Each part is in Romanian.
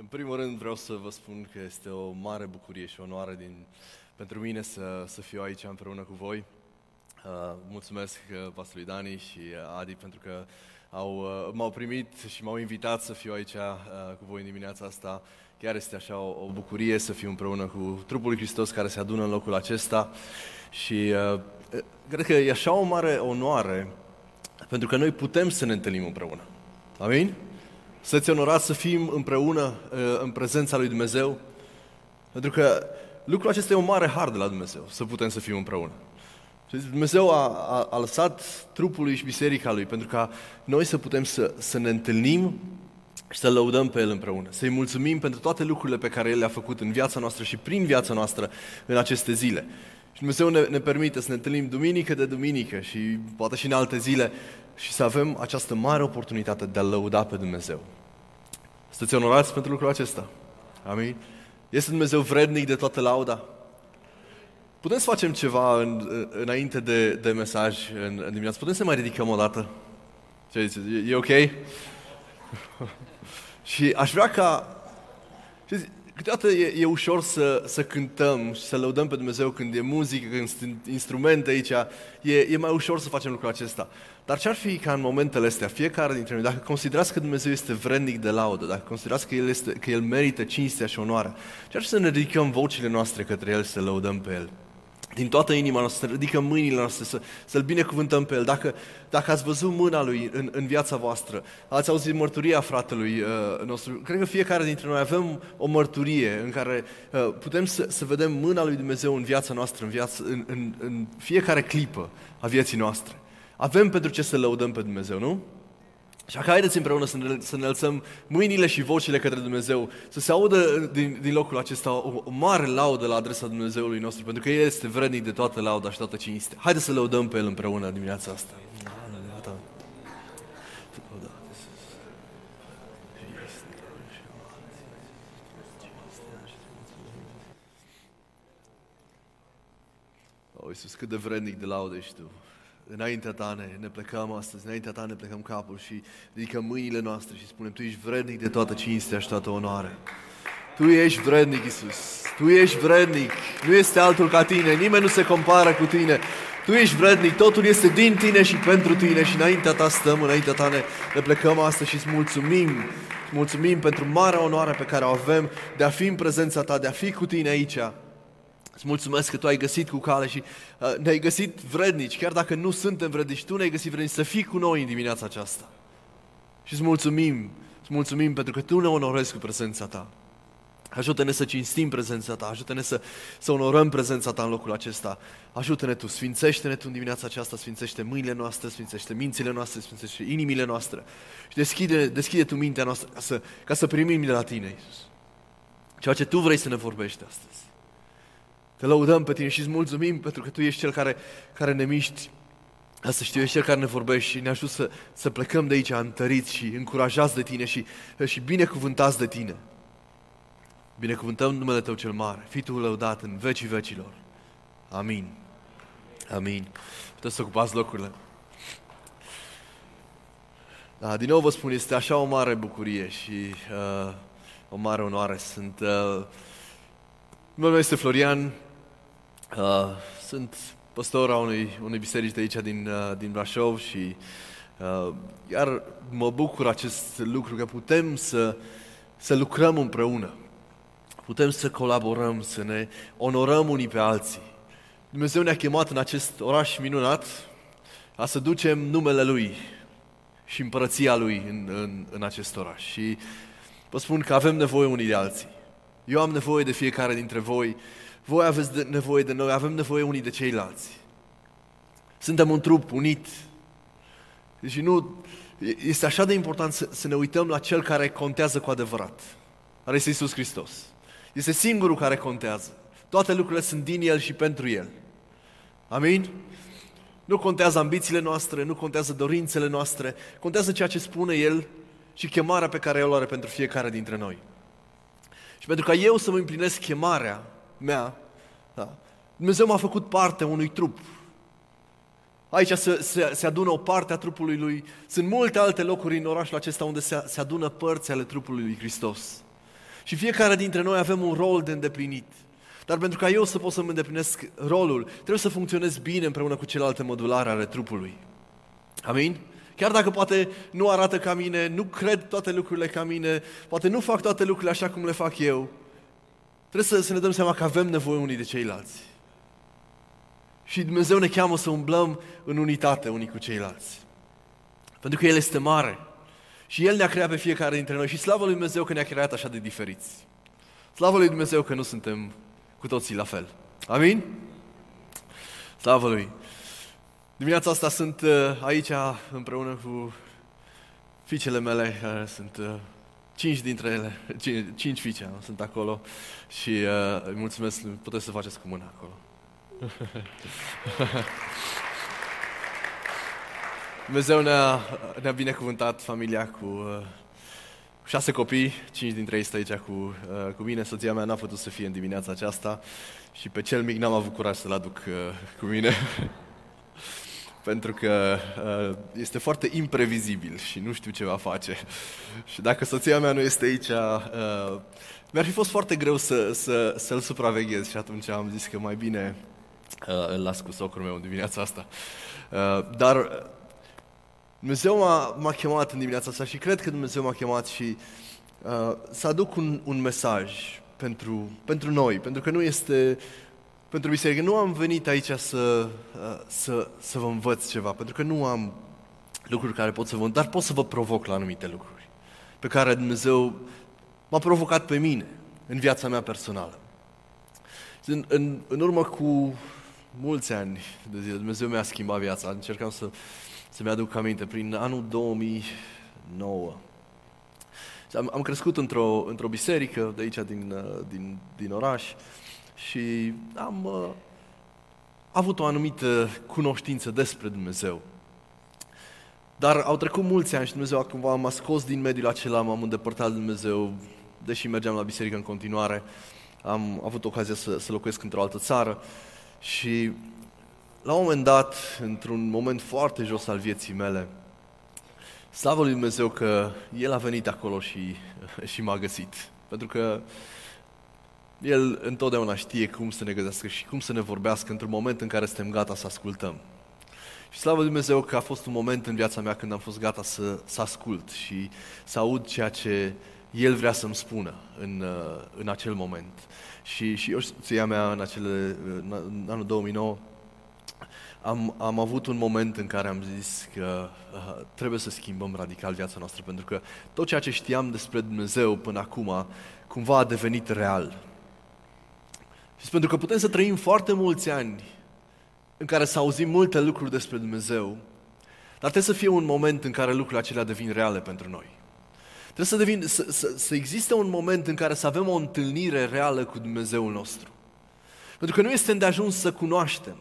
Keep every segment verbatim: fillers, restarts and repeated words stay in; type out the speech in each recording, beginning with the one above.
În primul rând vreau să vă spun că este o mare bucurie și onoare din, pentru mine să, să fiu aici împreună cu voi. Uh, mulțumesc pastorului Dani și Adi pentru că au, m-au primit și m-au invitat să fiu aici uh, cu voi în dimineața asta. Chiar este așa o, o bucurie să fiu împreună cu trupul lui Hristos care se adună în locul acesta și uh, cred că e așa o mare onoare pentru că noi putem să ne întâlnim împreună. Amin? Să-ți onorați să fim împreună în prezența lui Dumnezeu, pentru că lucrul acesta e o mare har de la Dumnezeu, să putem să fim împreună. Dumnezeu a, a, a lăsat trupul lui și biserica lui, pentru ca noi să putem să, să ne întâlnim și să lăudăm pe El împreună, să-i mulțumim pentru toate lucrurile pe care El le-a făcut în viața noastră și prin viața noastră în aceste zile. Și Dumnezeu ne, ne permite să ne întâlnim duminică de duminică și poate și în alte zile și să avem această mare oportunitate de a lăuda pe Dumnezeu. Sunteți onorați pentru lucrul acesta? Amin? Este Dumnezeu vrednic de toată lauda? Putem să facem ceva în, înainte de, de mesaj în, în dimineață? Putem să mai ridicăm o dată? Ce ziceți? E, e ok? Și aș vrea ca... Știți, câteodată e, e ușor să, să cântăm și să lăudăm pe Dumnezeu când e muzică, când sunt instrumente aici. E, e mai ușor să facem lucrul acesta. Dar ce-ar fi ca în momentele astea, fiecare dintre noi, dacă considerați că Dumnezeu este vrednic de laudă, dacă considerați că El, este, că El merită cinstea și onoarea, ce-ar fi să ne ridicăm vocile noastre către El, să lăudăm pe El? Din toată inima noastră, să ridicăm mâinile noastre, să, să-L binecuvântăm pe El. Dacă, dacă ați văzut mâna Lui în, în viața voastră, ați auzit mărturia fratelui uh, nostru, cred că fiecare dintre noi avem o mărturie în care uh, putem să, să vedem mâna Lui Dumnezeu în viața noastră, în, viață, în, în, în fiecare clipă a vieții noastre. Avem pentru ce să lăudăm pe Dumnezeu, nu? Și acum haideți împreună să ne, să ne înălțăm mâinile și vocile către Dumnezeu, să se audă din, din locul acesta o, o mare laudă la adresa Dumnezeului nostru, pentru că El este vrednic de toată lauda și toată cinstea. Haideți să lăudăm pe El împreună dimineața asta. O, Iisus, cât de vrednic de laudă ești Tu! Înaintea Ta ne, ne plecăm astăzi, înaintea Ta ne plecăm capul și ridicăm mâinile noastre și spunem: Tu ești vrednic de toată cinstea și toată onoare. Tu ești vrednic, Iisus, Tu ești vrednic, nu este altul ca Tine, nimeni nu se compară cu Tine. Tu ești vrednic, totul este din Tine și pentru Tine și înaintea Ta stăm, înaintea Ta ne, ne plecăm astăzi și îți mulțumim. Mulțumim pentru marea onoare pe care o avem de a fi în prezența Ta, de a fi cu Tine aici. Îți mulțumesc că Tu ai găsit cu cale și uh, ne-ai găsit vrednici, chiar dacă nu suntem vrednici, Tu ne-ai găsit vrednici să fii cu noi în dimineața aceasta. Și îți mulțumim, îți mulțumim pentru că Tu ne onorezi cu prezența Ta. Ajută-ne să cinstim prezența Ta, ajută-ne să, să onorăm prezența Ta în locul acesta. Ajută-ne Tu, sfințește-ne Tu în dimineața aceasta, sfințește mâinile noastre, sfințește mințile noastre, sfințește inimile noastre. Și deschide, deschide Tu mintea noastră ca să, ca să primim de la Tine, Iisus, ceea ce Tu vrei să ne vorbești astăzi. Te lăudăm pe Tine și îți mulțumim pentru că Tu ești Cel care, care ne miști. Asta știu, ești Cel care ne vorbești și ne ajută să, să plecăm de aici întăriți și încurajați de Tine și, și binecuvântați de Tine. Binecuvântăm numele Tău cel mare. Fii Tu lăudat în vecii vecilor. Amin. Amin. Puteți să ocupați locurile. Da, din nou vă spun, este așa o mare bucurie și uh, o mare onoare. Sunt... Uh, Numele meu este Florian, uh, sunt pastor a unei, unei biserici de aici din, uh, din Brașov și uh, iar mă bucur acest lucru că putem să, să lucrăm împreună, putem să colaborăm, să ne onorăm unii pe alții. Dumnezeu ne-a chemat în acest oraș minunat a să ducem numele Lui și împărăția Lui în, în, în acest oraș și vă spun că avem nevoie unii de alții. Eu am nevoie de fiecare dintre voi, voi aveți nevoie de noi, avem nevoie unii de ceilalți. Suntem un trup unit. Deci nu, este așa de important să, să ne uităm la Cel care contează cu adevărat, care este Iisus Hristos. Este singurul care contează. Toate lucrurile sunt din El și pentru El. Amin? Nu contează ambițiile noastre, nu contează dorințele noastre, contează ceea ce spune El și chemarea pe care El o are pentru fiecare dintre noi. Și pentru ca eu să mă împlinesc chemarea mea, da, Dumnezeu m-a făcut parte unui trup. Aici se, se, se adună o parte a trupului Lui. Sunt multe alte locuri în orașul acesta unde se, se adună părți ale trupului Lui Hristos. Și fiecare dintre noi avem un rol de îndeplinit. Dar pentru ca eu să pot să-mi îndeplinesc rolul, trebuie să funcționez bine împreună cu celelalte modulare ale trupului. Amin? Chiar dacă poate nu arată ca mine, nu cred toate lucrurile ca mine, poate nu fac toate lucrurile așa cum le fac eu, trebuie să, să ne dăm seama că avem nevoie unii de ceilalți. Și Dumnezeu ne cheamă să umblăm în unitate unii cu ceilalți. Pentru că El este mare și El ne-a creat pe fiecare dintre noi și slavă lui Dumnezeu că ne-a creat așa de diferiți. Slavă lui Dumnezeu că nu suntem cu toții la fel. Amin? Slavă lui! Dimineața asta sunt aici împreună cu fiicele mele, care sunt cinci dintre ele, cinci, cinci fiice sunt acolo și uh, îi mulțumesc, puteți să faceți cu mâna acolo. Dumnezeu ne-a, ne-a binecuvântat familia cu uh, șase copii, cinci dintre ei stă aici cu, uh, cu mine, soția mea n-a putut să fie în dimineața aceasta și pe cel mic n-am avut curaj să-l aduc uh, cu mine. Pentru că este foarte imprevizibil și nu știu ce va face. Și dacă soția mea nu este aici, mi-ar fi fost foarte greu să, să, să-l supraveghez. Și atunci am zis că mai bine îl las cu socrul meu în dimineața asta. Dar Dumnezeu m-a, m-a chemat în dimineața asta și cred că Dumnezeu m-a chemat și să aduc un, un mesaj pentru, pentru noi. Pentru că nu este... Pentru biserică, nu am venit aici să, să, să vă învăț ceva, pentru că nu am lucruri care pot să vă... Dar pot să vă provoc la anumite lucruri pe care Dumnezeu m-a provocat pe mine, în viața mea personală. În, în, în urmă cu mulți ani de zile, Dumnezeu mi-a schimbat viața. Încercam să, să-mi aduc aminte. Prin anul două mii nouă am, am crescut într-o, într-o biserică de aici, din, din, din oraș. Și am uh, avut o anumită cunoștință despre Dumnezeu. Dar au trecut mulți ani și Dumnezeu cumva m-a scos din mediul acela, m-am îndepărtat de Dumnezeu, deși mergeam la biserică în continuare. Am avut ocazia să, să locuiesc într-o altă țară și la un moment dat, într-un moment foarte jos al vieții mele, slavă lui Dumnezeu că El a venit acolo și, și m-a găsit. Pentru că El întotdeauna știe cum să ne găsească și cum să ne vorbească într-un moment în care suntem gata să ascultăm. Și slavă Dumnezeu că a fost un moment în viața mea când am fost gata să, să ascult și să aud ceea ce El vrea să-mi spună în, în acel moment. Și, și eu și soția mea în, acele, în anul două mii nouă am, am avut un moment în care am zis că uh, trebuie să schimbăm radical viața noastră, pentru că tot ceea ce știam despre Dumnezeu până acum cumva a devenit real. Și pentru că putem să trăim foarte mulți ani în care să auzim multe lucruri despre Dumnezeu, dar trebuie să fie un moment în care lucrurile acelea devin reale pentru noi. Trebuie să, devin, să, să, să existe un moment în care să avem o întâlnire reală cu Dumnezeul nostru. Pentru că nu este îndeajuns să cunoaștem.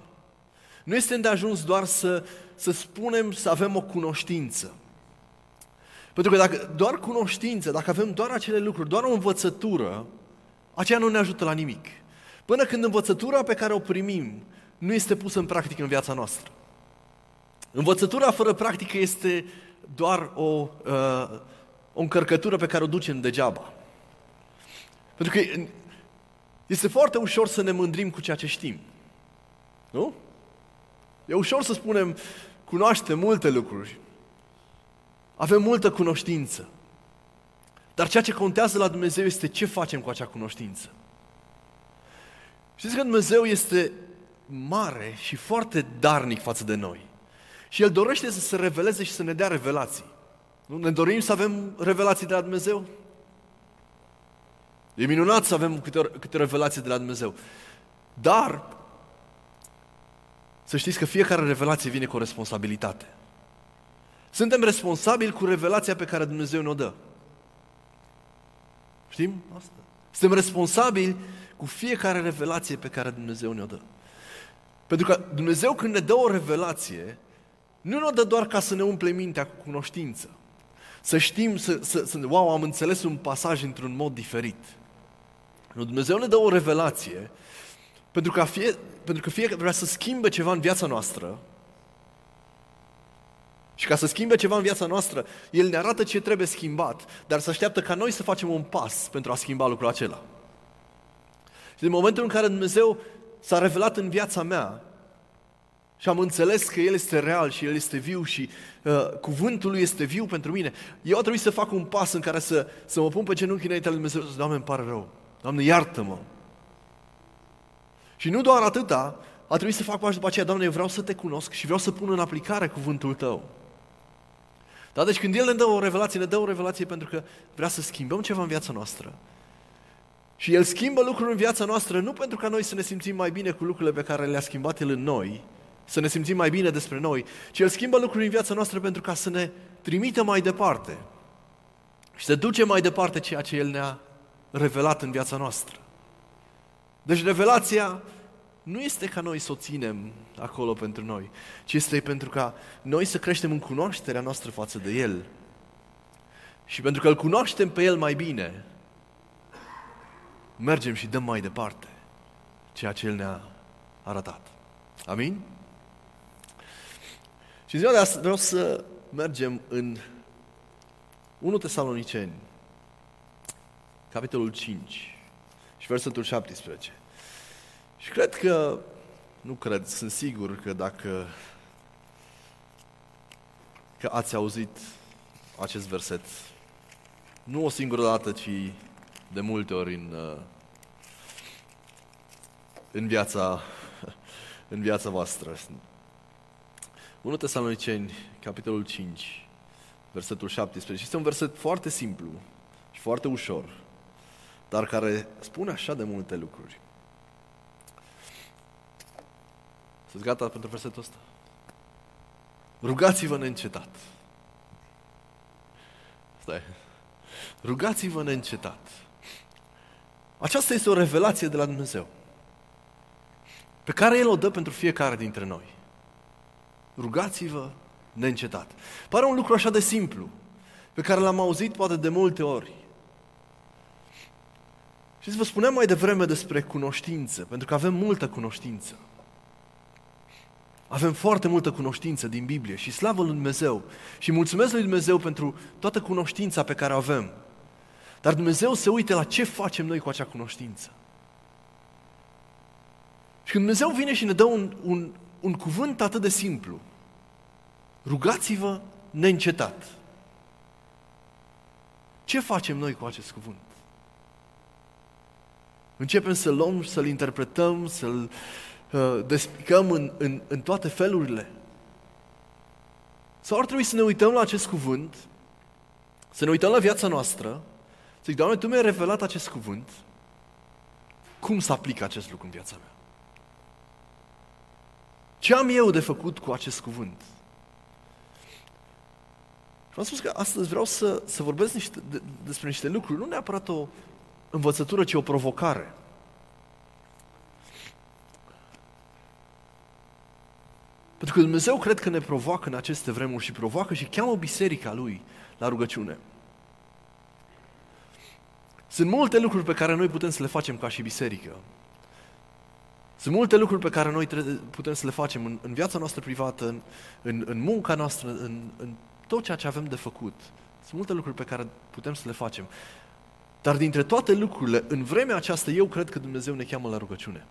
Nu este îndeajuns doar să, să spunem, să avem o cunoștință. Pentru că dacă doar cunoștință, dacă avem doar acele lucruri, doar o învățătură, aceea nu ne ajută la nimic. Până când învățătura pe care o primim nu este pusă în practică în viața noastră. Învățătura fără practică este doar o, uh, o încărcătură pe care o ducem degeaba. Pentru că este foarte ușor să ne mândrim cu ceea ce știm. Nu? E ușor să spunem, cunoaștem multe lucruri, avem multă cunoștință, dar ceea ce contează la Dumnezeu este ce facem cu acea cunoștință. Știți că Dumnezeu este mare și foarte darnic față de noi. Și El dorește să se reveleze și să ne dea revelații. Nu? Ne dorim să avem revelații de la Dumnezeu? E minunat să avem câte, câte revelații de la Dumnezeu. Dar să știți că fiecare revelație vine cu o responsabilitate. Suntem responsabili cu revelația pe care Dumnezeu ne-o dă. Știm asta? Suntem responsabili cu fiecare revelație pe care Dumnezeu ne-o dă. Pentru că Dumnezeu când ne dă o revelație, nu ne-o dă doar ca să ne umple mintea cu cunoștință. Să știm, să, să, să wow, am înțeles un pasaj într-un mod diferit. Dumnezeu ne dă o revelație pentru că, fie, pentru că fie vrea să schimbe ceva în viața noastră Și ca să schimbe ceva în viața noastră, El ne arată ce trebuie schimbat, dar se așteaptă ca noi să facem un pas pentru a schimba lucrul acela. Și din momentul în care Dumnezeu s-a revelat în viața mea și am înțeles că El este real și El este viu și uh, cuvântul Lui este viu pentru mine, eu a trebuit să fac un pas în care să, să mă pun pe genunchi înaintea Lui Dumnezeu și să zic: Doamne, îmi pare rău, Doamne, iartă-mă. Și nu doar atâta, a trebuit să fac pași după aceea: Doamne, eu vreau să Te cunosc și vreau să pun în aplicare cuvântul Tău. Da? Deci când El ne dă o revelație, ne dă o revelație pentru că vrea să schimbăm ceva în viața noastră. Și El schimbă lucruri în viața noastră nu pentru ca noi să ne simțim mai bine cu lucrurile pe care le-a schimbat El în noi, să ne simțim mai bine despre noi, ci El schimbă lucruri în viața noastră pentru ca să ne trimită mai departe și să ducem mai departe ceea ce El ne-a revelat în viața noastră. Deci revelația nu este ca noi să o ținem acolo pentru noi, ci este pentru ca noi să creștem în cunoașterea noastră față de El. Și pentru că Îl cunoaștem pe El mai bine, mergem și dăm mai departe ceea ce El ne-a arătat. Amin? Și în ziua de astăzi vreau să mergem în întâi Tesaloniceni, capitolul cinci și versetul șaptesprezece. Și cred că, nu cred, sunt sigur că dacă că ați auzit acest verset, nu o singură dată, ci de multe ori în, în, viața, în viața voastră. întâi Tesaloniceni, capitolul cinci, versetul șaptesprezece. Este un verset foarte simplu și foarte ușor, dar care spune așa de multe lucruri. Sunteți gata pentru versetul ăsta? Rugați-vă neîncetat. Stai. Rugați-vă neîncetat. Aceasta este o revelație de la Dumnezeu, pe care El o dă pentru fiecare dintre noi. Rugați-vă neîncetat. Pare un lucru așa de simplu, pe care l-am auzit poate de multe ori. Și vă spuneam mai devreme despre cunoștință, pentru că avem multă cunoștință. Avem foarte multă cunoștință din Biblie și slavă lui Dumnezeu. Și mulțumesc lui Dumnezeu pentru toată cunoștința pe care o avem. Dar Dumnezeu se uită la ce facem noi cu acea cunoștință. Și când Dumnezeu vine și ne dă un, un, un cuvânt atât de simplu, rugați-vă neîncetat. Ce facem noi cu acest cuvânt? Începem să-l luăm, să-l interpretăm, să-l despicăm în, în, în toate felurile. Sau ar trebui să ne uităm la acest cuvânt, să ne uităm la viața noastră, să zic: Doamne, Tu mi-ai revelat acest cuvânt, cum se aplică acest lucru în viața mea? Ce am eu de făcut cu acest cuvânt? Și v-am spus că astăzi vreau să, să vorbesc niște, de, despre niște lucruri, nu neapărat o învățătură, ci o provocare. Pentru că Dumnezeu cred că ne provoacă în aceste vremuri și provoacă și cheamă biserica Lui la rugăciune. Sunt multe lucruri pe care noi putem să le facem ca și biserică. Sunt multe lucruri pe care noi putem să le facem în, în viața noastră privată, în, în, în munca noastră, în, în tot ceea ce avem de făcut. Sunt multe lucruri pe care putem să le facem. Dar dintre toate lucrurile, în vremea aceasta, eu cred că Dumnezeu ne cheamă la rugăciune.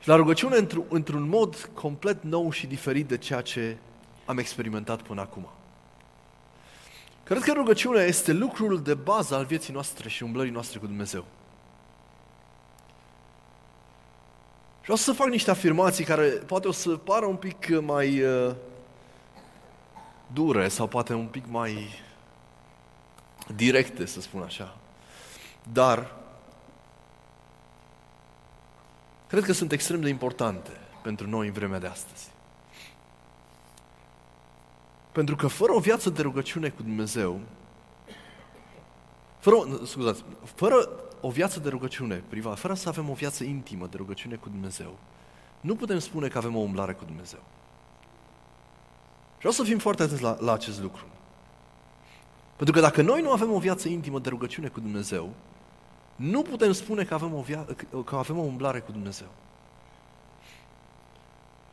Și la rugăciune într-un, într-un mod complet nou și diferit de ceea ce am experimentat până acum. Cred că rugăciunea este lucrul de bază al vieții noastre și umblării noastre cu Dumnezeu. Și o să fac niște afirmații care poate o să pară un pic mai uh, dure sau poate un pic mai directe, să spun așa. Dar cred că sunt extrem de importante pentru noi în vremea de astăzi. Pentru că fără o viață de rugăciune cu Dumnezeu, fără, scuzați, fără o viață de rugăciune privată, fără să avem o viață intimă de rugăciune cu Dumnezeu, nu putem spune că avem o umblare cu Dumnezeu. Și o să fim foarte atenți la, la acest lucru. Pentru că dacă noi nu avem o viață intimă de rugăciune cu Dumnezeu, nu putem spune că avem, o via- că avem o umblare cu Dumnezeu.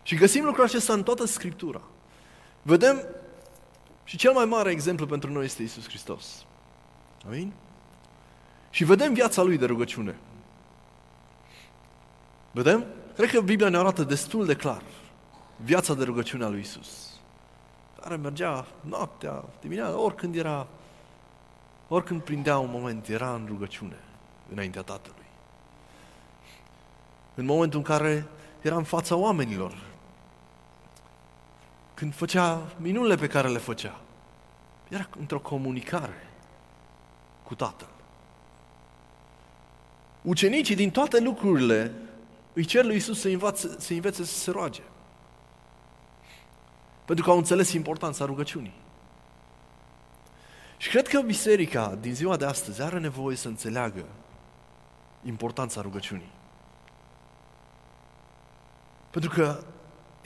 Și găsim lucrul acesta în toată Scriptura. Vedem și cel mai mare exemplu pentru noi este Iisus Hristos. Amin? Și vedem viața Lui de rugăciune. Vedem? Cred că Biblia ne arată destul de clar viața de rugăciune a lui Iisus, care mergea noaptea, dimineața, oricând era, oricând prindea un moment, era în rugăciune înaintea Tatălui. În momentul în care era în fața oamenilor, când făcea minunile pe care le făcea, era într-o comunicare cu Tatăl. Ucenicii din toate lucrurile îi cer lui Iisus să, învață, să învețe să se roage, pentru că au înțeles importanța rugăciunii. Și cred că biserica din ziua de astăzi are nevoie să înțeleagă importanța rugăciunii. Pentru că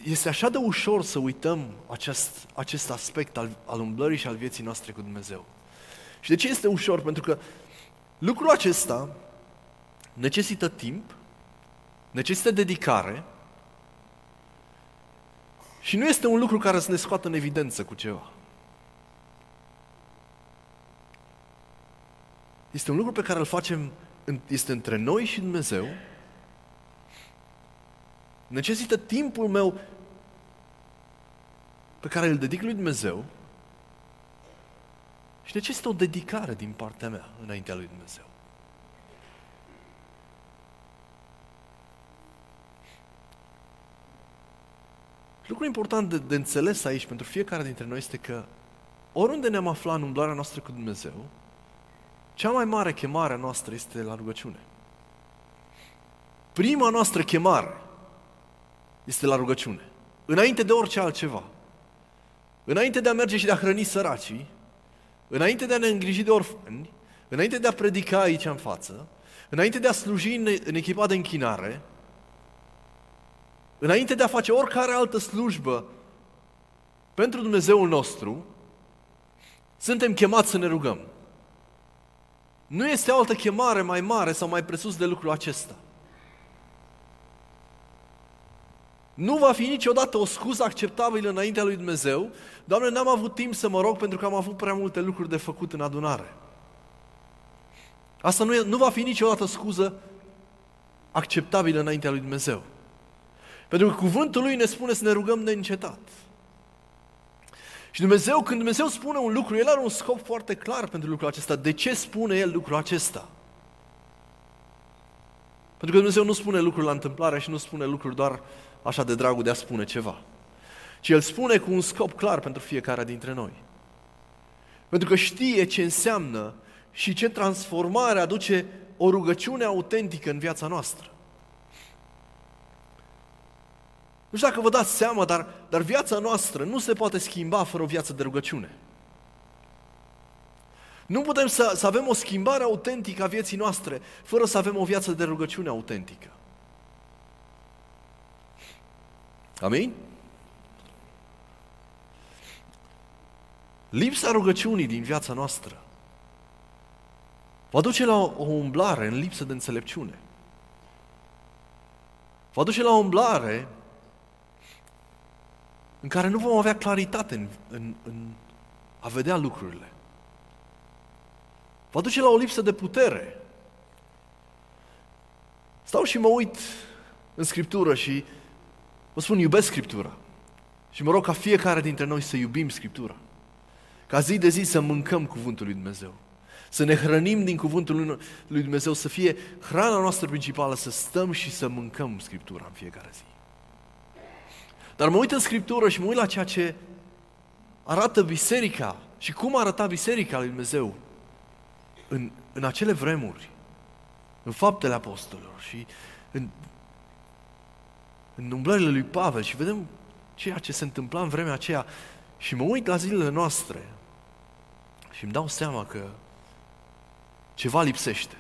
este așa de ușor să uităm acest, acest aspect al, al umblării și al vieții noastre cu Dumnezeu. Și de ce este ușor? Pentru că lucrul acesta necesită timp, necesită dedicare și nu este un lucru care să ne scoată în evidență cu ceva. Este un lucru pe care îl facem, este între noi și Dumnezeu. Necesită timpul meu pe care îl dedic lui Dumnezeu și necesită o dedicare din partea mea înaintea lui Dumnezeu. Lucru important de, de înțeles aici pentru fiecare dintre noi este că oriunde ne-am aflat în umblarea noastră cu Dumnezeu, cea mai mare chemare a noastră este la rugăciune. Prima noastră chemare este la rugăciune. Înainte de orice altceva. Înainte de a merge și de a hrăni săracii, înainte de a ne îngriji de orfani, înainte de a predica aici în față, înainte de a sluji în, în echipa de închinare, înainte de a face oricare altă slujbă pentru Dumnezeul nostru, suntem chemați să ne rugăm. Nu este o altă chemare mai mare sau mai presus de lucrul acesta. Nu va fi niciodată o scuză acceptabilă înaintea lui Dumnezeu. Doamne, n-am avut timp să mă rog pentru că am avut prea multe lucruri de făcut în adunare. Asta nu, e, nu va fi niciodată scuză acceptabilă înaintea lui Dumnezeu. Pentru că cuvântul Lui ne spune să ne rugăm neîncetat. Și Dumnezeu, când Dumnezeu spune un lucru, El are un scop foarte clar pentru lucrul acesta. De ce spune El lucrul acesta? Pentru că Dumnezeu nu spune lucruri la întâmplare și nu spune lucruri doar așa de dragul de a spune ceva. Ci El spune cu un scop clar pentru fiecare dintre noi. Pentru că știe ce înseamnă și ce transformare aduce o rugăciune autentică în viața noastră. Nu știu dacă vă dați seama, dar, dar viața noastră nu se poate schimba fără o viață de rugăciune. Nu putem să, să avem o schimbare autentică a vieții noastre fără să avem o viață de rugăciune autentică. Amin? Lipsa rugăciunii din viața noastră va duce la o, o umblare în lipsă de înțelepciune. Va duce la o umblare în care nu vom avea claritate în, în, în a vedea lucrurile. Va duce la o lipsă de putere. Stau și mă uit în Scriptură și vă spun, iubesc Scriptura. Și mă rog ca fiecare dintre noi să iubim Scriptura. Ca zi de zi să mâncăm cuvântul lui Dumnezeu. Să ne hrănim din cuvântul lui Dumnezeu, să fie hrana noastră principală, să stăm și să mâncăm Scriptura în fiecare zi. Dar mă uit în Scriptură și mă uit la ceea ce arată biserica și cum arăta biserica lui Dumnezeu în, în acele vremuri, în Faptele Apostolilor și în, în umblările lui Pavel și vedem ceea ce se întâmpla în vremea aceea și mă uit la zilele noastre și îmi dau seama că ceva lipsește,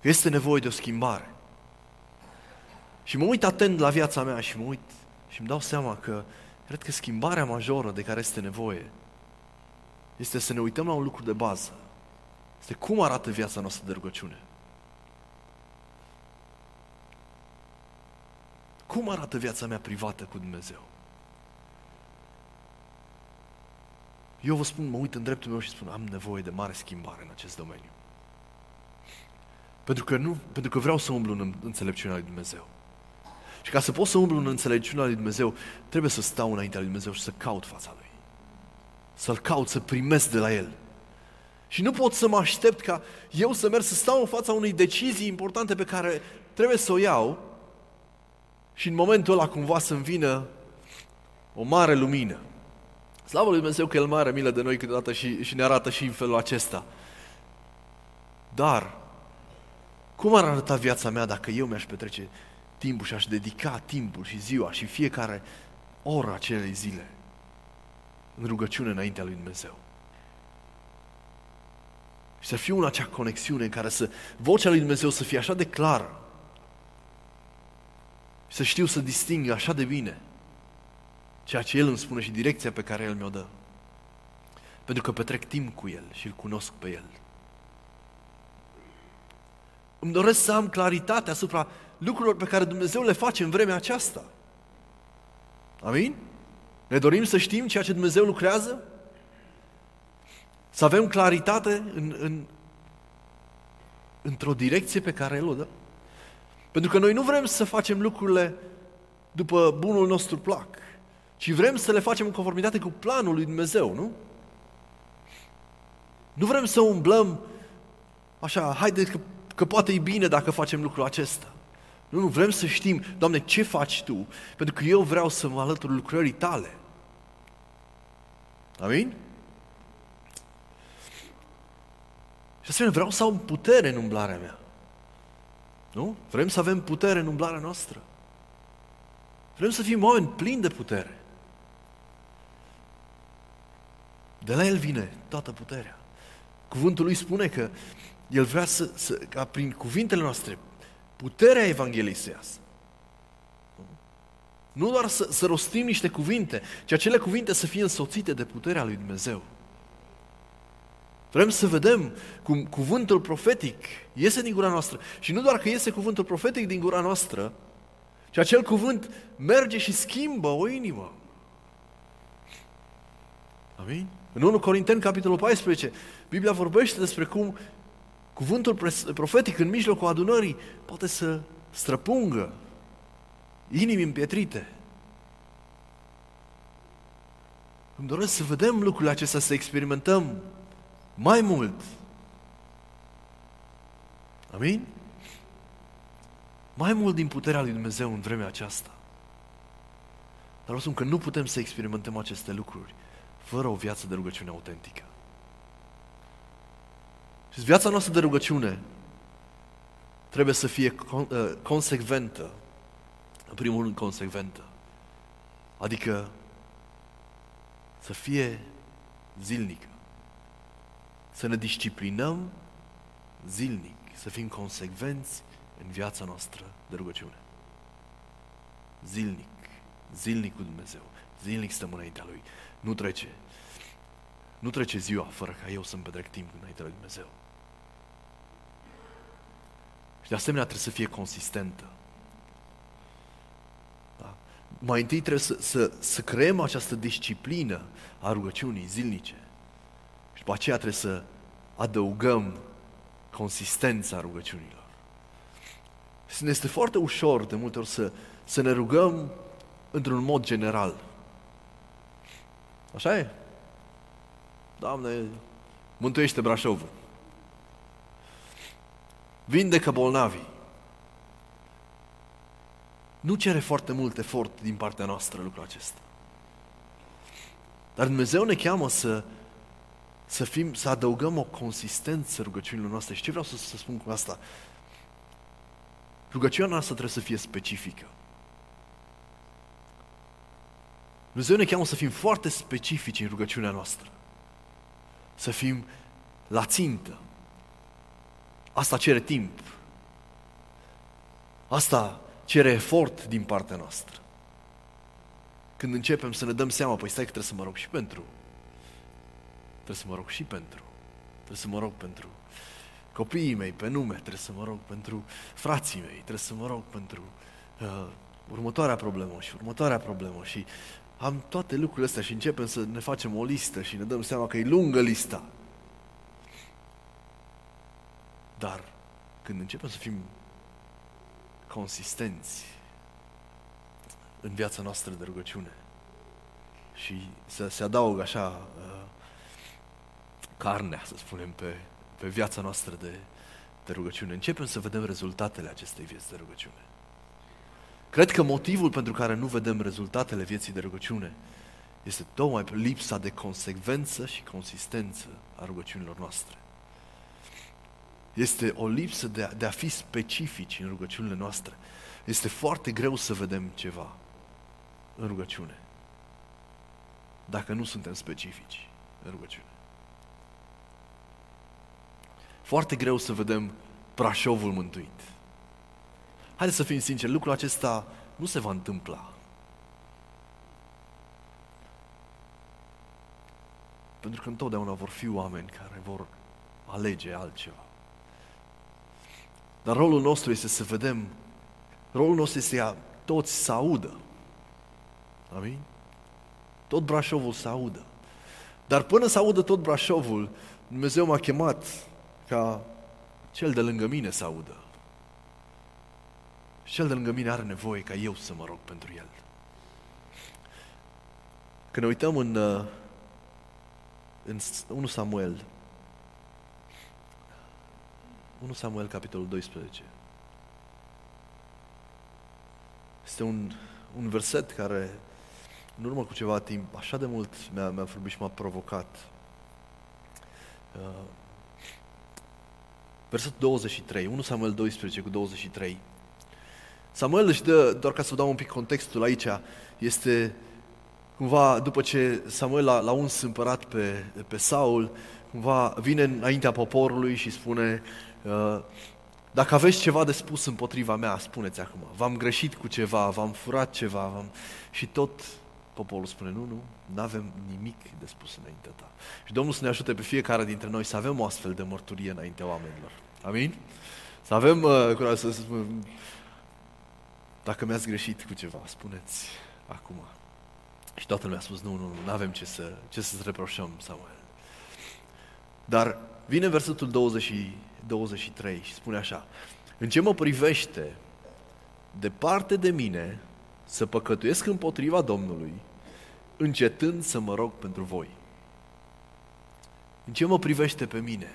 că este nevoie de o schimbare. Și mă uit atent la viața mea și mă uit și îmi dau seama că, cred că schimbarea majoră de care este nevoie este să ne uităm la un lucru de bază. Este cum arată viața noastră de rugăciune. Cum arată viața mea privată cu Dumnezeu? Eu vă spun, mă uit în dreptul meu și spun, am nevoie de mare schimbare în acest domeniu. Pentru că, nu, pentru că vreau să umblu în înțelepciunea lui Dumnezeu. Și ca să pot să umblu în înțelepciunea lui Dumnezeu, trebuie să stau înaintea lui Dumnezeu și să caut fața lui. Să-l caut, să primesc de la el. Și nu pot să mă aștept ca eu să merg să stau în fața unei decizii importante pe care trebuie să o iau și în momentul ăla cumva să-mi vină o mare lumină. Slavă lui Dumnezeu că El mai are milă de noi câteodată și, și ne arată și în felul acesta. Dar cum ar arăta viața mea dacă eu mi-aș petrece timpul și aș dedica timpul și ziua și fiecare oră acelei zile în rugăciune înaintea lui Dumnezeu? Și să fiu în acea conexiune în care să, vocea lui Dumnezeu să fie așa de clară și să știu să disting așa de bine ceea ce El îmi spune și direcția pe care El mi-o dă. Pentru că petrec timp cu El și îl cunosc pe El. Îmi doresc să am claritate asupra lucrurilor pe care Dumnezeu le face în vremea aceasta. Amin? Ne dorim să știm ceea ce Dumnezeu lucrează? Să avem claritate în, în, într-o direcție pe care El o dă? Pentru că noi nu vrem să facem lucrurile după bunul nostru plac, ci vrem să le facem în conformitate cu planul lui Dumnezeu, nu? Nu vrem să umblăm așa, haide că, că poate e bine dacă facem lucrul acesta. Nu, nu, vrem să știm, Doamne, ce faci Tu? Pentru că eu vreau să mă alătur lucrării Tale. Amin? Și asemenea, vreau să am putere în umblarea mea. Nu? Vrem să avem putere în umblarea noastră. Vrem să fim oameni plini de putere. De la El vine toată puterea. Cuvântul Lui spune că El vrea să, să, ca prin cuvintele noastre puterea Evangheliei să iasă. Nu doar să, să rostim niște cuvinte, ci acele cuvinte să fie însoțite de puterea lui Dumnezeu. Vrem să vedem cum cuvântul profetic iese din gura noastră. Și nu doar că iese cuvântul profetic din gura noastră, și acel cuvânt merge și schimbă o inimă. Amin? În întâi Corinteni, capitolul paisprezece, Biblia vorbește despre cum cuvântul profetic în mijlocul adunării poate să străpungă inimi împietrite. Îmi doresc să vedem lucrurile acestea, să experimentăm mai mult. Amin? Mai mult din puterea lui Dumnezeu în vremea aceasta. Dar o spun că nu putem să experimentăm aceste lucruri fără o viață de rugăciune autentică. Și viața noastră de rugăciune trebuie să fie consecventă. În primul rând, consecventă. Adică să fie zilnică. Să ne disciplinăm zilnic. Să fim consecvenți în viața noastră de rugăciune. Zilnic. Zilnic cu Dumnezeu. Zilnic stăm înaintea Lui. Nu trece. Nu trece ziua fără ca eu să-mi petrec timp înaintea Lui Dumnezeu. Și de asemenea trebuie să fie consistentă. Da? Mai întâi trebuie să, să, să creăm această disciplină a rugăciunii zilnice. Și după aceea trebuie să adăugăm consistența rugăciunilor. Ne este foarte ușor de multe ori să, să ne rugăm într-un mod general. Așa e? Doamne, mântuiește Brașovul. Vindecă bolnavii. Nu cere foarte mult efort din partea noastră lucrul acesta. Dar Dumnezeu ne cheamă să, să, fim, să adăugăm o consistență rugăciunilor noastre. Și ce vreau să, să spun cu asta? Rugăciunea noastră trebuie să fie specifică. Dumnezeu ne cheamă să fim foarte specifici în rugăciunea noastră. Să fim la țintă. Asta cere timp. Asta cere efort din partea noastră. Când începem să ne dăm seama, păi stai că trebuie să mă rog și pentru. Trebuie să mă rog și pentru. Trebuie să mă rog pentru copiii mei pe nume, trebuie să mă rog pentru frații mei, trebuie să mă rog pentru uh, următoarea problemă și următoarea problemă și am toate lucrurile astea și începem să ne facem o listă și ne dăm seama că e lungă lista. Dar când începem să fim consistenți în viața noastră de rugăciune și să se adaugă așa carnea, să spunem, pe, pe viața noastră de, de rugăciune, începem să vedem rezultatele acestei vieți de rugăciune. Cred că motivul pentru care nu vedem rezultatele vieții de rugăciune este tocmai lipsa de consecvență și consistență a rugăciunilor noastre. Este o lipsă de a, de a fi specifici în rugăciunile noastre. Este foarte greu să vedem ceva în rugăciune dacă nu suntem specifici în rugăciune. Foarte greu să vedem Brașovul mântuit. Haideți să fim sinceri, lucrul acesta nu se va întâmpla. Pentru că întotdeauna vor fi oameni care vor alege altceva. Dar rolul nostru este să vedem, rolul nostru este ca toți să audă. Amin? Tot Brașovul să audă. Dar până să audă tot Brașovul, Dumnezeu m-a chemat ca cel de lângă mine să audă. Și cel de lângă mine are nevoie ca eu să mă rog pentru el. Când ne uităm în, în întâi Samuel, întâi Samuel, capitolul doisprezece, este un, un verset care, în urmă cu ceva timp, așa de mult mi-a, mi-a vorbit și m-a provocat. Uh, versetul douăzeci și trei, întâi Samuel doisprezece cu douăzeci și trei. Samuel își dă, doar ca să dau un pic contextul aici, este cumva după ce Samuel l-a, l-a uns împărat pe, pe Saul, cumva vine înaintea poporului și spune: dacă aveți ceva de spus împotriva mea, spuneți acum, v-am greșit cu ceva, v-am furat ceva, v-am... și tot poporul spune: nu, nu, n-avem nimic de spus înaintea ta. Și Domnul să ne ajute pe fiecare dintre noi să avem o astfel de mărturie înaintea oamenilor. Amin? Să avem, uh, curaj să spunem: dacă mi-ați greșit cu ceva, spuneți acum. Și toată lumea a spus: nu, nu, nu avem ce, să, ce să-ți reproșăm, Samuel. Dar vine versetul douăzeci, douăzeci și trei și spune așa: în ce mă privește, departe de mine să păcătuiesc împotriva Domnului, încetând să mă rog pentru voi. În ce mă privește pe mine,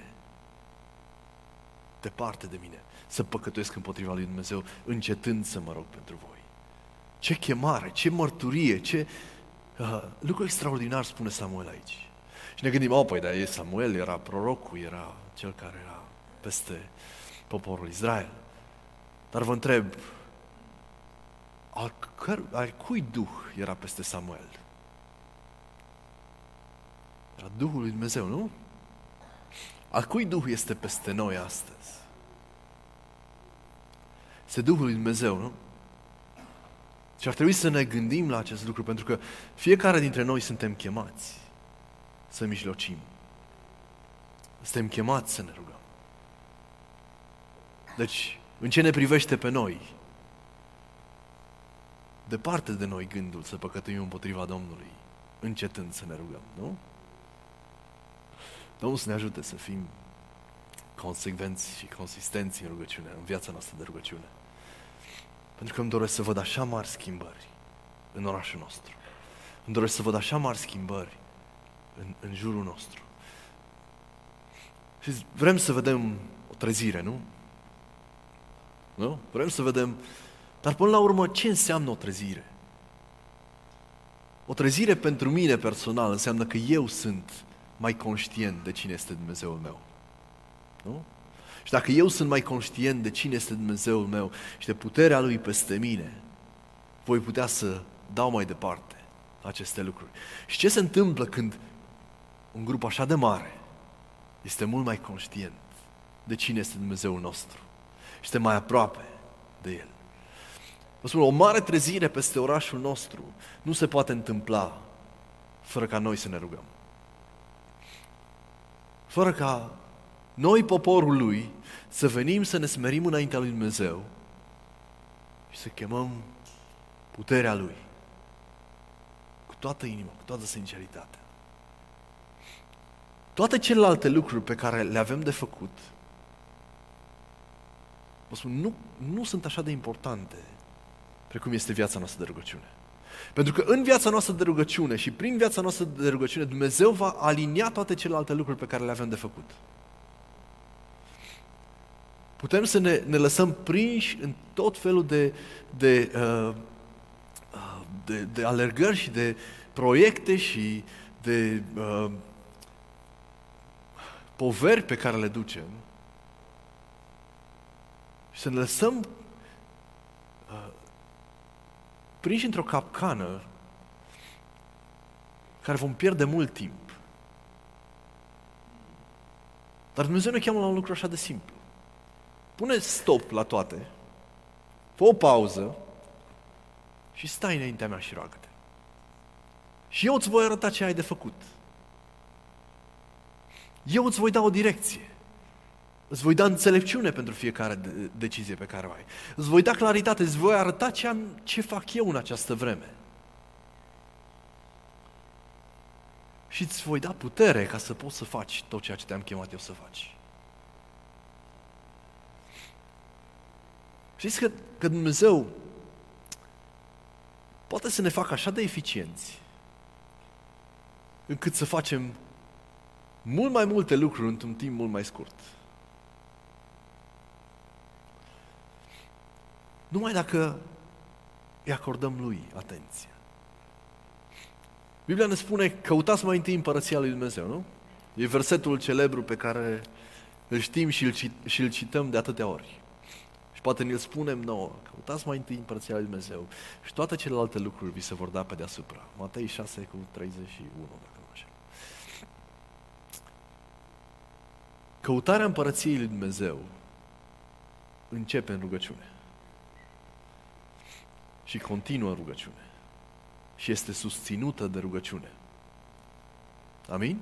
departe de mine să păcătuiesc împotriva lui Dumnezeu, încetând să mă rog pentru voi. Ce chemare, ce mărturie, ce uh, lucru extraordinar spune Samuel aici. Și ne gândim: oh, păi, dar Samuel era prorocul, era cel care era peste poporul Israel. Dar vă întreb, al, căr- al cui duh era peste Samuel? Era Duhul lui Dumnezeu, nu? Al cui duh este peste noi astăzi? Este Duhul lui Dumnezeu, nu? Și ar trebui să ne gândim la acest lucru, pentru că fiecare dintre noi suntem chemați să mijlocim. Suntem chemați să ne rugăm. Deci, în ce ne privește pe noi, departe de noi gândul să păcătuim împotriva Domnului, încetând să ne rugăm, nu? Domnul să ne ajute să fim consecvenți și consistenți în rugăciune, în viața noastră de rugăciune. Pentru că îmi doresc să văd așa mari schimbări în orașul nostru. Îmi doresc să văd așa mari schimbări în, în jurul nostru. Și vrem să vedem o trezire, nu? Nu? Vrem să vedem, dar până la urmă ce înseamnă o trezire? O trezire pentru mine personal înseamnă că eu sunt mai conștient de cine este Dumnezeul meu. Nu? Și dacă eu sunt mai conștient de cine este Dumnezeul meu și de puterea Lui peste mine, voi putea să dau mai departe aceste lucruri. Și ce se întâmplă când un grup așa de mare este mult mai conștient de cine este Dumnezeul nostru și este mai aproape de El? Vă spun, o mare trezire peste orașul nostru nu se poate întâmpla fără ca noi să ne rugăm. Fără ca noi, poporul Lui, să venim să ne smerim înaintea Lui Dumnezeu și să chemăm puterea Lui cu toată inima, cu toată sinceritatea. Toate celelalte lucruri pe care le avem de făcut, vă spun, nu, nu sunt așa de importante precum este viața noastră de rugăciune. Pentru că în viața noastră de rugăciune și prin viața noastră de rugăciune Dumnezeu va alinia toate celelalte lucruri pe care le avem de făcut. Putem să ne, ne lăsăm prinși în tot felul de, de, de, de alergări și de proiecte și de uh, poveri pe care le ducem și să ne lăsăm uh, prinși într-o capcană care vom pierde mult timp. Dar Dumnezeu ne cheamă la un lucru așa de simplu. Pune stop la toate, fă o pauză și stai înaintea mea și roagă-te. Și eu îți voi arăta ce ai de făcut. Eu îți voi da o direcție. Îți voi da înțelepciune pentru fiecare de- decizie pe care o ai. Îți voi da claritate, îți voi arăta ce, am, ce fac eu în această vreme. Și îți voi da putere ca să poți să faci tot ceea ce te-am chemat eu să faci. Știți că, că Dumnezeu poate să ne facă așa de eficienți încât să facem mult mai multe lucruri într-un timp mult mai scurt. Numai dacă îi acordăm Lui atenție. Biblia ne spune, căutați mai întâi împărăția Lui Dumnezeu, nu? E versetul celebru pe care îl știm și îl, și îl cităm de atâtea ori. Și poate ne-l spunem nouă, căutați mai întâi împărăția lui Dumnezeu și toate celelalte lucruri vi se vor da pe deasupra. Matei șase, cu treizeci și unu, dacă nu așa. Căutarea împărăției lui Dumnezeu începe în rugăciune și continuă în rugăciune și este susținută de rugăciune. Amin?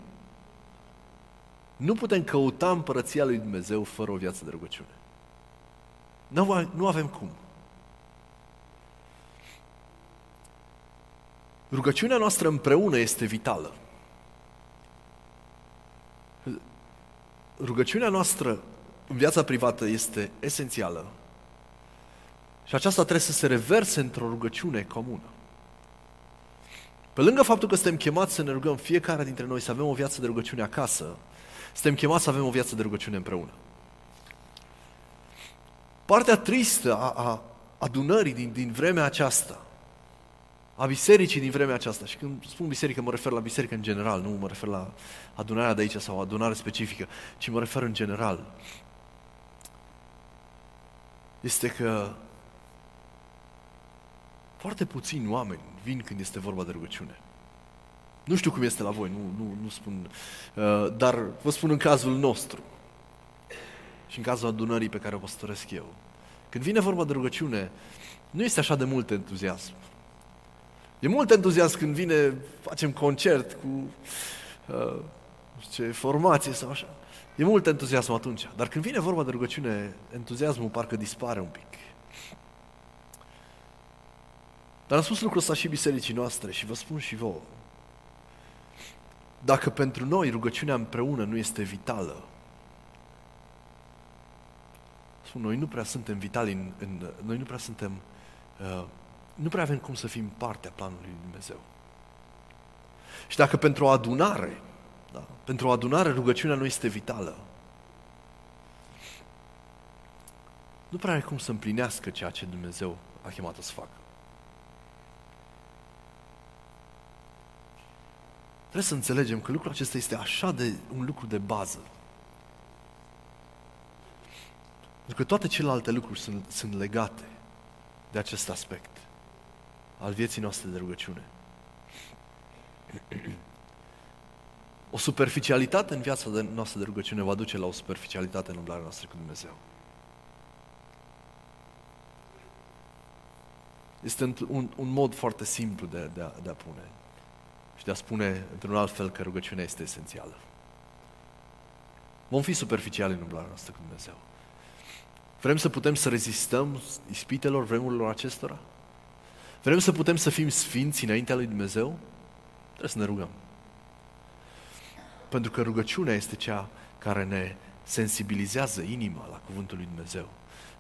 Nu putem căuta împărăția lui Dumnezeu fără o viață de rugăciune. Nu avem cum. Rugăciunea noastră împreună este vitală. Rugăciunea noastră în viața privată este esențială. Și aceasta trebuie să se reverse într-o rugăciune comună. Pe lângă faptul că suntem chemați să ne rugăm fiecare dintre noi să avem o viață de rugăciune acasă, suntem chemați să avem o viață de rugăciune împreună. Partea tristă a, a adunării din, din vremea aceasta, a bisericii din vremea aceasta, și când spun biserică mă refer la biserică în general, nu mă refer la adunarea de aici sau adunare specifică, ci mă refer în general, este că foarte puțini oameni vin când este vorba de rugăciune. Nu știu cum este la voi, nu, nu, nu spun, dar vă spun în cazul nostru. Și în cazul adunării pe care o păstoresc eu. Când vine vorba de rugăciune, nu este așa de mult entuziasm. E mult entuziasm când vine, facem concert cu uh, ce formație sau așa. E mult entuziasm atunci. Dar când vine vorba de rugăciune, entuziasmul parcă dispare un pic. Dar am spus lucrul ăsta și bisericii noastre și vă spun și vouă. Dacă pentru noi rugăciunea împreună nu este vitală, noi nu prea suntem vitali, în, în, noi nu prea suntem, uh, nu prea avem cum să fim partea planului lui Dumnezeu. Și dacă pentru o adunare, da, pentru o adunare rugăciunea nu este vitală, nu prea are cum să împlinească ceea ce Dumnezeu a chemat-o să facă. Trebuie să înțelegem că lucrul acesta este așa de un lucru de bază. Pentru că toate celelalte lucruri sunt, sunt legate de acest aspect al vieții noastre de rugăciune. O superficialitate în viața de, noastră de rugăciune va duce la o superficialitate în umblarea noastră cu Dumnezeu. Este un, un mod foarte simplu de, de, a, de a pune și de a spune într-un alt fel că rugăciunea este esențială. Vom fi superficiali în umblarea noastră cu Dumnezeu. Vrem să putem să rezistăm ispitelor, vremurilor acestora? Vrem să putem să fim sfinți înaintea lui Dumnezeu? Trebuie să ne rugăm. Pentru că rugăciunea este cea care ne sensibilizează inima la cuvântul lui Dumnezeu.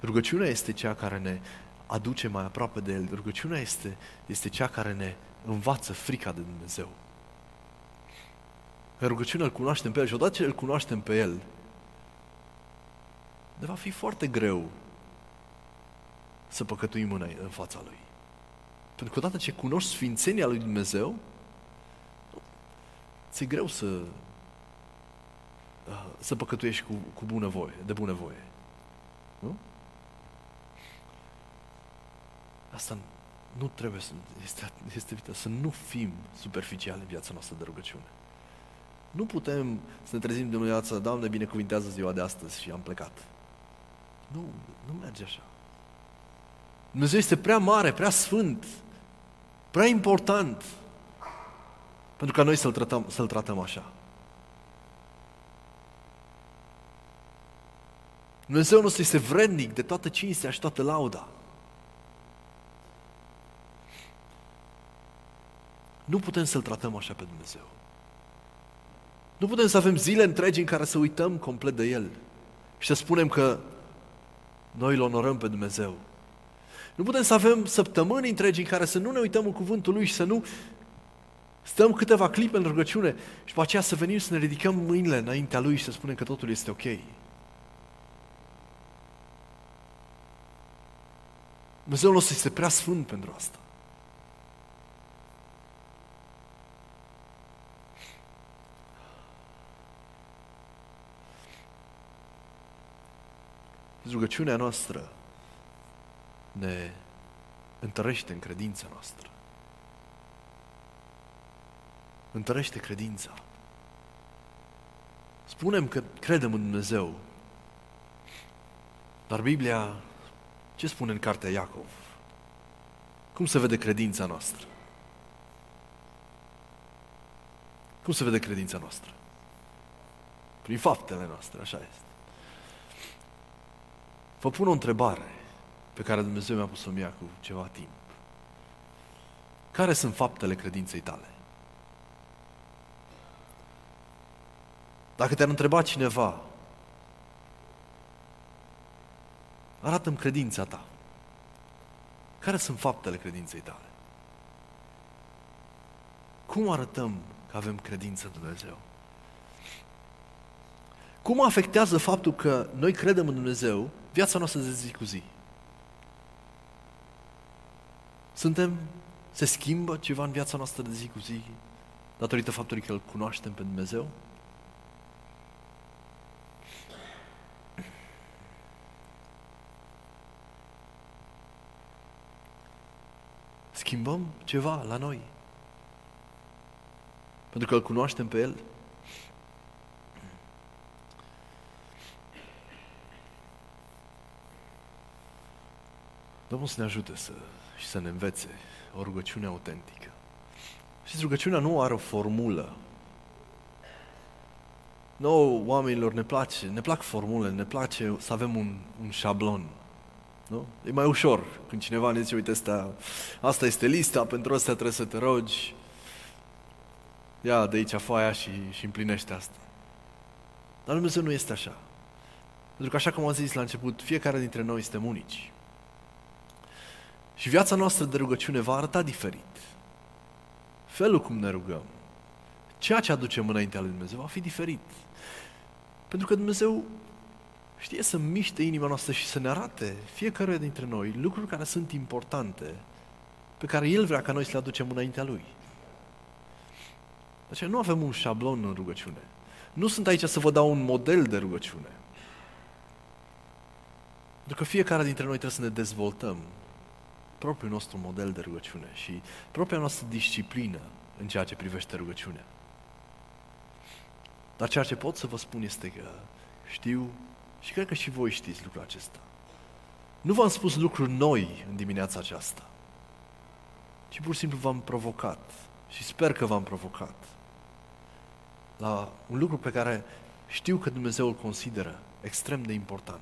Rugăciunea este cea care ne aduce mai aproape de El. Rugăciunea este, este cea care ne învață frica de Dumnezeu. Că rugăciunea îl cunoaștem pe El și odată ce îl cunoaștem pe El, ne va fi foarte greu să păcătuim în, în fața Lui. Pentru că odată ce cunoști sfințenia lui Dumnezeu, ți-e greu să, să păcătuiești cu, cu bună voie, de bună voie. Nu? Asta nu trebuie să este, este vital, să nu fim superficiali în viața noastră de rugăciune. Nu putem să ne trezim din viața, Doamne, binecuvintează ziua de astăzi și am plecat. Nu, nu merge așa. Dumnezeu este prea mare, prea sfânt, prea important pentru ca noi să-L tratăm, să-L tratăm așa. Dumnezeu nostru este vrednic de toată cinstea și toată lauda. Nu putem să-L tratăm așa pe Dumnezeu. Nu putem să avem zile întregi în care să uităm complet de El și să spunem că noi Îl onorăm pe Dumnezeu. Nu putem să avem săptămâni întregi în care să nu ne uităm în cuvântul Lui și să nu stăm câteva clipe în rugăciune și după aceea să venim să ne ridicăm mâinile înaintea Lui și să spunem că totul este ok. Dumnezeu nostru este prea sfânt pentru asta. Rugăciunea noastră ne întărește în credința noastră. Întărește credința. Spunem că credem în Dumnezeu. Dar Biblia ce spune în cartea Iacov? Cum se vede credința noastră? Cum se vede credința noastră? Prin faptele noastre, așa este. Vă pun o întrebare pe care Dumnezeu mi-a pus-o mie cu ceva timp. Care sunt faptele credinței tale? Dacă te-ar întreba cineva, arată-mi credința ta. Care sunt faptele credinței tale? Cum arătăm că avem credință în Dumnezeu? Cum afectează faptul că noi credem în Dumnezeu viața noastră de zi cu zi? Suntem, se schimbă ceva în viața noastră de zi cu zi datorită faptului că Îl cunoaștem pe Dumnezeu? Schimbăm ceva la noi pentru că Îl cunoaștem pe El? Domnul să ne ajute să, și să ne învețe o rugăciune autentică. Știți, rugăciunea nu are o formulă. Nouă, oamenilor ne place, ne plac formule, ne place să avem un, un șablon. Nu? E mai ușor când cineva ne zice, uite, asta, asta este lista, pentru asta trebuie să te rogi. Ia de aici foaia și, și împlinește asta. Dar Dumnezeu nu este așa. Pentru că așa cum am zis la început, fiecare dintre noi suntem unici. Și viața noastră de rugăciune va arăta diferit. Felul cum ne rugăm, ceea ce aducem înaintea lui Dumnezeu va fi diferit. Pentru că Dumnezeu știe să miște inima noastră și să ne arate fiecare dintre noi lucruri care sunt importante, pe care El vrea ca noi să le aducem înaintea Lui. Deci nu avem un șablon în rugăciune. Nu sunt aici să vă dau un model de rugăciune. Pentru că fiecare dintre noi trebuie să ne dezvoltăm propriul nostru model de rugăciune și propria noastră disciplină în ceea ce privește rugăciunea. Dar ceea ce pot să vă spun este că știu și cred că și voi știți lucrul acesta. Nu v-am spus lucruri noi în dimineața aceasta, ci pur și simplu v-am provocat și sper că v-am provocat la un lucru pe care știu că Dumnezeu îl consideră extrem de important.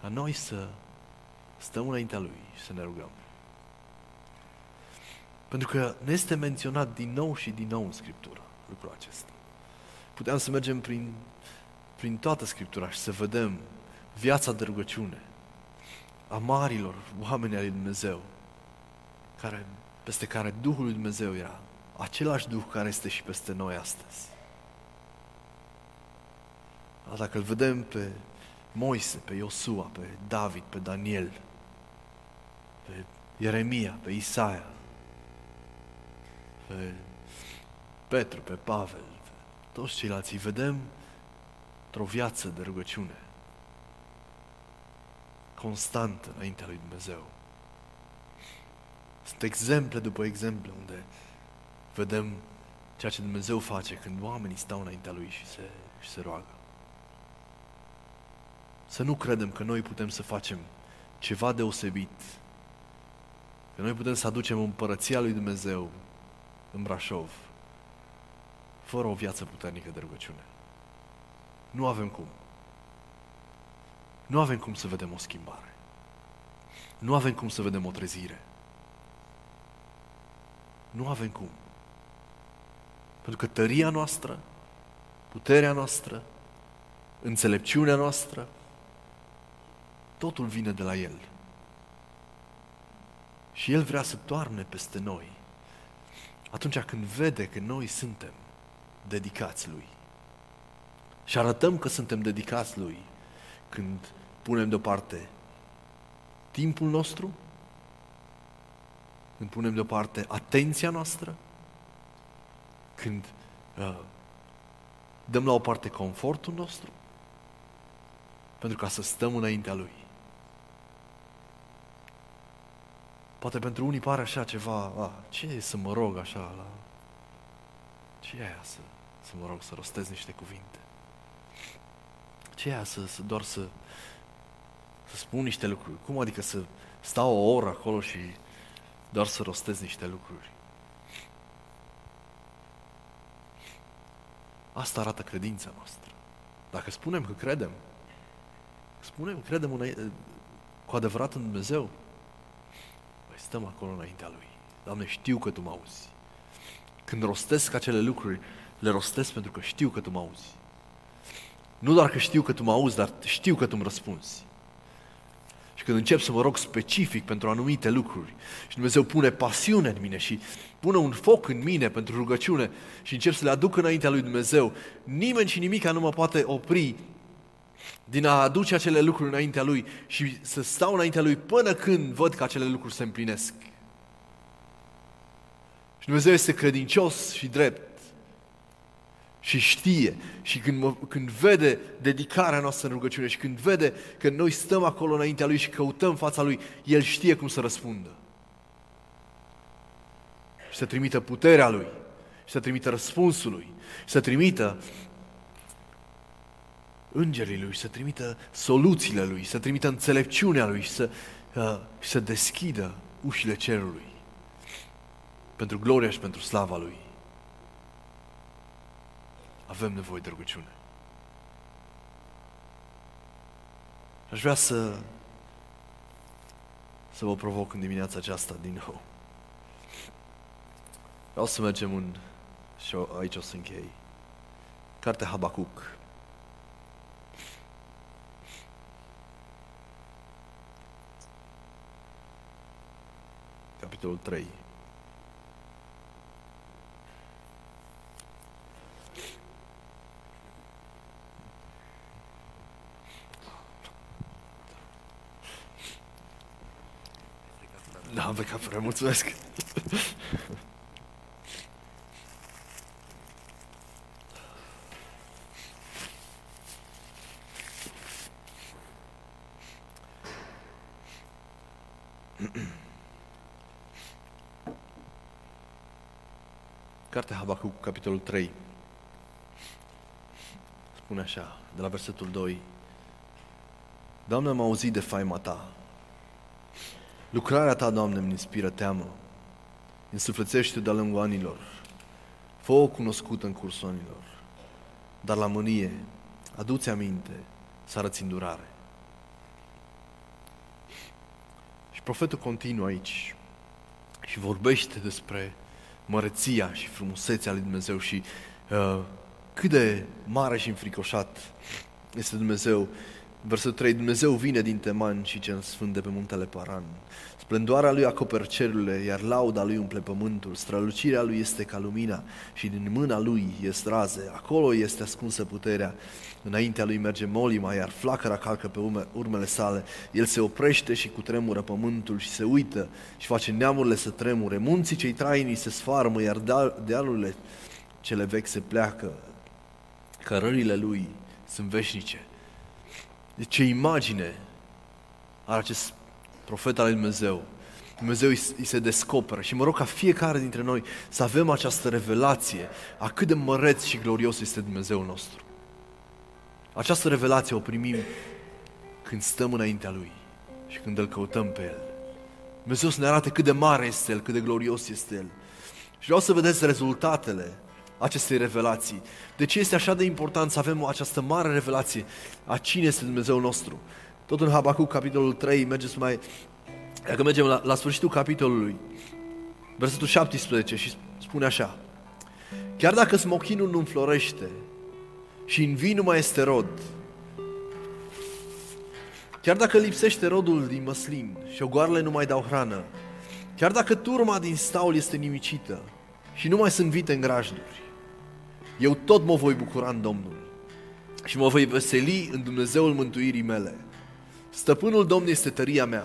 Ca noi să stăm înaintea Lui și să ne rugăm. Pentru că ne este menționat din nou și din nou în Scriptură lucrul acesta. Puteam să mergem prin, prin toată Scriptura și să vedem viața de rugăciune a marilor oameni al lui Dumnezeu, care, peste care Duhul lui Dumnezeu era același Duh care este și peste noi astăzi. Dacă îl vedem pe Moise, pe Iosua, pe David, pe Daniel, pe Ieremia, pe Isaia, pe Petru, pe Pavel, pe toți ceilalți, îi vedem într-o viață de rugăciune constantă înaintea lui Dumnezeu. Sunt exemple după exemple unde vedem ceea ce Dumnezeu face când oamenii stau înaintea Lui și se, și se roagă. Să nu credem că noi putem să facem ceva deosebit, că noi putem să aducem împărăția lui Dumnezeu în Brașov fără o viață puternică de rugăciune. Nu avem cum. Nu avem cum să vedem o schimbare. Nu avem cum să vedem o trezire. Nu avem cum. Pentru că tăria noastră, puterea noastră, înțelepciunea noastră, totul vine de la El. Și El vrea să toarne peste noi atunci când vede că noi suntem dedicați Lui. Și arătăm că suntem dedicați Lui când punem deoparte timpul nostru, când punem deoparte atenția noastră, când uh, dăm la o parte confortul nostru, pentru ca să stăm înaintea Lui. Poate pentru unii pare așa ceva, a, ce e să mă rog așa, la... ce e aia să, să mă rog, să rostez niște cuvinte? Ce e aia să, să doar să, să spun niște lucruri? Cum adică să stau o oră acolo și doar să rostez niște lucruri? Asta arată credința noastră. Dacă spunem că credem, spunem că credem în, cu adevărat în Dumnezeu, păi stăm acolo înaintea Lui. Doamne, știu că Tu mă auzi. Când rostesc acele lucruri, le rostesc pentru că știu că Tu mă auzi. Nu doar că știu că Tu mă auzi, dar știu că Tu îmi răspunzi. Și când încep să mă rog specific pentru anumite lucruri și Dumnezeu pune pasiune în mine și pune un foc în mine pentru rugăciune și încep să le aduc înaintea lui Dumnezeu, nimeni și nimica nu mă poate opri din a aduce acele lucruri înaintea Lui și să stau înaintea Lui până când văd că acele lucruri se împlinesc. Și Dumnezeu este credincios și drept și știe, și când, mă, când vede dedicarea noastră în rugăciune și când vede că noi stăm acolo înaintea Lui și căutăm fața Lui, El știe cum să răspundă. Și să trimită puterea Lui, și să trimită răspunsul Lui, și să trimită îngerii Lui, și să trimită soluțiile Lui, și să trimită înțelepciunea Lui, și să, uh, și să deschidă ușile cerului pentru gloria și pentru slava Lui. Avem nevoie de rugăciune. Aș vrea să să vă provoc în dimineața aceasta din nou. Vreau să mergem în, și aici o să închei, cartea Habacuc. Capitolul trei. Da, am plecat prea, mulțumesc! Cartea Habacuc, capitolul trei, spune așa, de la versetul doi: Doamne, am auzit de faima Ta. Lucrarea Ta, Doamne, îmi inspiră teamă. Însuflețește-o de-a lungul anilor. Fă-o cunoscută în cursul anilor. Dar la mânie, adu-ți aminte să arăți îndurare. Și profetul continuă aici și vorbește despre măreția și frumusețea lui Dumnezeu și uh, cât de mare și înfricoșat este Dumnezeu. Versetul trei, Dumnezeu vine din Teman și cel sfânt de pe muntele Paran. Splendoarea lui acoperă cerurile, iar lauda lui umple pământul. Strălucirea lui este ca lumina și din mâna lui ies raze. Acolo este ascunsă puterea. Înaintea lui merge molima, iar flacăra calcă pe urmele sale. El se oprește și cutremură pământul și se uită și face neamurile să tremure. Munții cei trainii se sfarmă, iar dealurile cele vechi se pleacă. Cărările lui sunt veșnice. De ce imagine are acest profet al lui Dumnezeu? Dumnezeu îi se descoperă și mă rog ca fiecare dintre noi să avem această revelație a cât de măreț și glorios este Dumnezeul nostru. Această revelație o primim când stăm înaintea Lui și când îl căutăm pe El. Dumnezeu să ne arate cât de mare este El, cât de glorios este El. Și vreau să vedeți rezultatele acestei revelații. De ce este așa de important să avem această mare revelație a cine este Dumnezeul nostru? Tot în Habacuc, capitolul trei, mergeți mai... Dacă mergem la, la sfârșitul capitolului, versetul șaptesprezece, și spune așa. Chiar dacă smochinul nu înflorește și în vin nu mai este rod, chiar dacă lipsește rodul din măslin și ogoarele nu mai dau hrană, chiar dacă turma din staul este nimicită și nu mai sunt vite în grajduri, eu tot mă voi bucura în Domnul și mă voi veseli în Dumnezeul mântuirii mele. Stăpânul Domnului este tăria mea.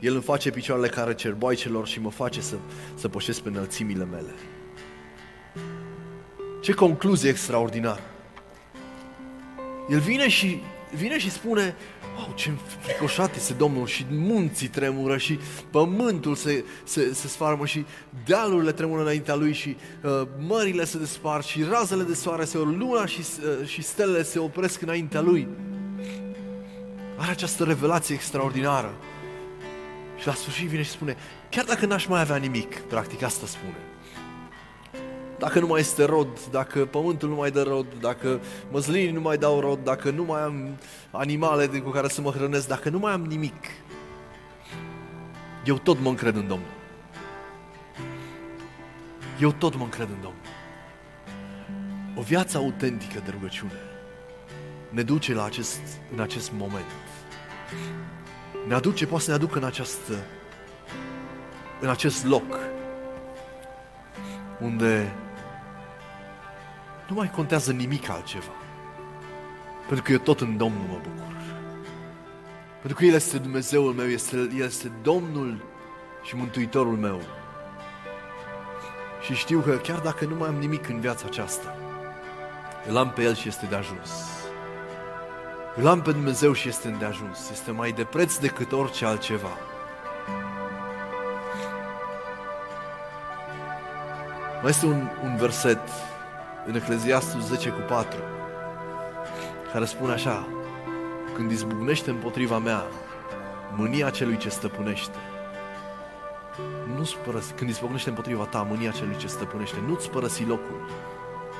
El îmi face picioarele care cerboaicelor și mă face să, să pășesc pe înălțimile mele. Ce concluzie extraordinară! El vine și, vine și spune, wow, ce înfricoșat este Domnul și munții tremură și pământul se, se, se sfarmă și dealurile tremură înaintea lui și uh, mările se despart și razele de soare se ori, luna și, uh, și stelele se opresc înaintea lui. Are această revelație extraordinară. Și la sfârșit vine și spune, chiar dacă n-aș mai avea nimic, practic asta spune. Dacă nu mai este rod, dacă pământul nu mai dă rod, dacă măslinii nu mai dau rod, dacă nu mai am animale cu care să mă hrănesc, dacă nu mai am nimic, eu tot mă încred în Domnul. Eu tot mă încred în Domnul. O viață autentică de rugăciune ne duce la acest, în acest moment. Ne aduce, poate să ne aducă în, această, în acest loc unde nu mai contează nimic altceva. Pentru că eu tot în Domnul mă bucur. Pentru că El este Dumnezeul meu, este, El este Domnul și Mântuitorul meu. Și știu că chiar dacă nu mai am nimic în viața aceasta, îl am pe El și este de ajuns. Îl am pe Dumnezeu și este îndeajuns, este mai de preț decât orice altceva. Mai este un, un verset în Ecleziastul zece cu patru, care spune așa, când izbucnește împotriva mea mânia celui ce stăpânește, nu-ți părăsi, când izbucnește împotriva ta mânia celui ce stăpânește, nu-ți părăsi locul,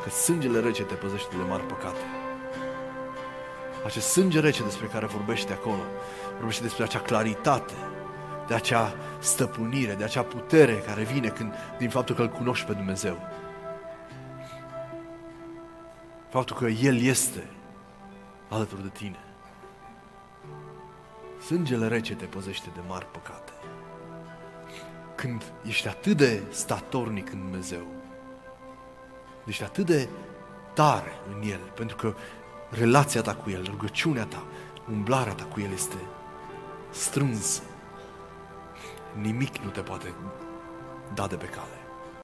că sângele rece te păzește de mari păcate. Acest sânge rece despre care vorbește acolo, vorbește despre acea claritate, de acea stăpânire, de acea putere care vine când, din faptul că îl cunoști pe Dumnezeu. Faptul că El este alături de tine. Sângele rece te păzește de mari păcate. Când ești atât de statornic în Dumnezeu, ești atât de tare în El, pentru că relația ta cu El, rugăciunea ta, umblarea ta cu El este strânsă. Nimic nu te poate da de pe cale.